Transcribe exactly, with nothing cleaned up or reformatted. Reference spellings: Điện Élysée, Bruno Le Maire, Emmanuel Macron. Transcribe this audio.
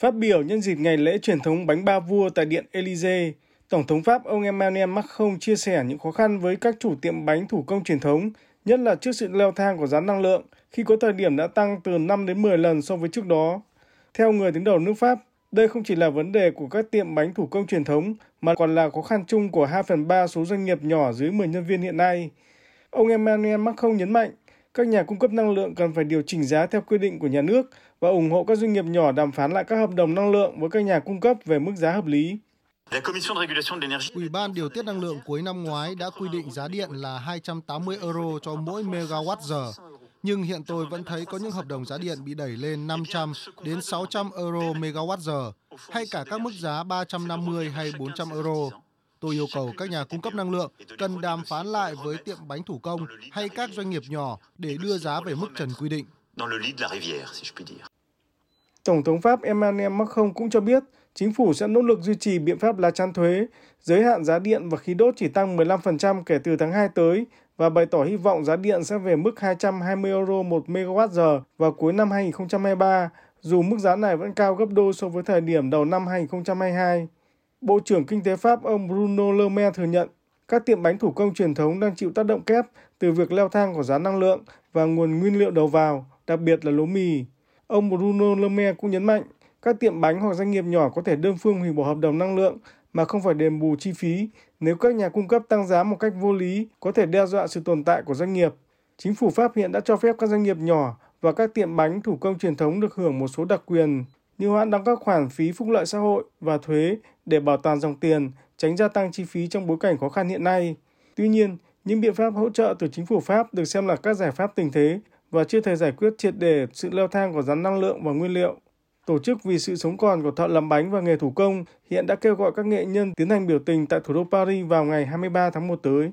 Phát biểu nhân dịp ngày lễ truyền thống bánh ba vua tại Điện Élysée, Tổng thống Pháp ông Emmanuel Macron chia sẻ những khó khăn với các chủ tiệm bánh thủ công truyền thống, nhất là trước sự leo thang của giá năng lượng, khi có thời điểm đã tăng từ năm đến mười lần so với trước đó. Theo người đứng đầu nước Pháp, đây không chỉ là vấn đề của các tiệm bánh thủ công truyền thống, mà còn là khó khăn chung của hai phần ba số doanh nghiệp nhỏ dưới mười nhân viên hiện nay. Ông Emmanuel Macron nhấn mạnh, các nhà cung cấp năng lượng cần phải điều chỉnh giá theo quy định của nhà nước và ủng hộ các doanh nghiệp nhỏ đàm phán lại các hợp đồng năng lượng với các nhà cung cấp về mức giá hợp lý. Ủy ban điều tiết năng lượng cuối năm ngoái đã quy định giá điện là hai trăm tám mươi euro cho mỗi megawatt-giờ, nhưng hiện tôi vẫn thấy có những hợp đồng giá điện bị đẩy lên năm trăm đến sáu trăm euro megawatt-giờ, hay cả các mức giá ba trăm năm mươi hay bốn trăm euro. Tôi yêu cầu các nhà cung cấp năng lượng cần đàm phán lại với tiệm bánh thủ công hay các doanh nghiệp nhỏ để đưa giá về mức trần quy định. Tổng thống Pháp Emmanuel Macron cũng cho biết, chính phủ sẽ nỗ lực duy trì biện pháp lá chắn thuế, giới hạn giá điện và khí đốt chỉ tăng mười lăm phần trăm kể từ tháng hai tới và bày tỏ hy vọng giá điện sẽ về mức hai trăm hai mươi euro một megawatt-giờ vào cuối năm hai nghìn không trăm hai mươi ba, dù mức giá này vẫn cao gấp đôi so với thời điểm đầu năm hai nghìn không trăm hai mươi hai. Bộ trưởng Kinh tế Pháp ông Bruno Le Maire thừa nhận, các tiệm bánh thủ công truyền thống đang chịu tác động kép từ việc leo thang của giá năng lượng và nguồn nguyên liệu đầu vào, đặc biệt là lúa mì. Ông Bruno Le Maire cũng nhấn mạnh, các tiệm bánh hoặc doanh nghiệp nhỏ có thể đơn phương hủy bỏ hợp đồng năng lượng mà không phải đền bù chi phí nếu các nhà cung cấp tăng giá một cách vô lý có thể đe dọa sự tồn tại của doanh nghiệp. Chính phủ Pháp hiện đã cho phép các doanh nghiệp nhỏ và các tiệm bánh thủ công truyền thống được hưởng một số đặc quyền như hoãn đóng các khoản phí phúc lợi xã hội và thuế để bảo toàn dòng tiền, tránh gia tăng chi phí trong bối cảnh khó khăn hiện nay. Tuy nhiên, những biện pháp hỗ trợ từ chính phủ Pháp được xem là các giải pháp tình thế và chưa thể giải quyết triệt để sự leo thang của giá năng lượng và nguyên liệu. Tổ chức vì sự sống còn của thợ làm bánh và nghề thủ công hiện đã kêu gọi các nghệ nhân tiến hành biểu tình tại thủ đô Paris vào ngày hai mươi ba tháng một tới.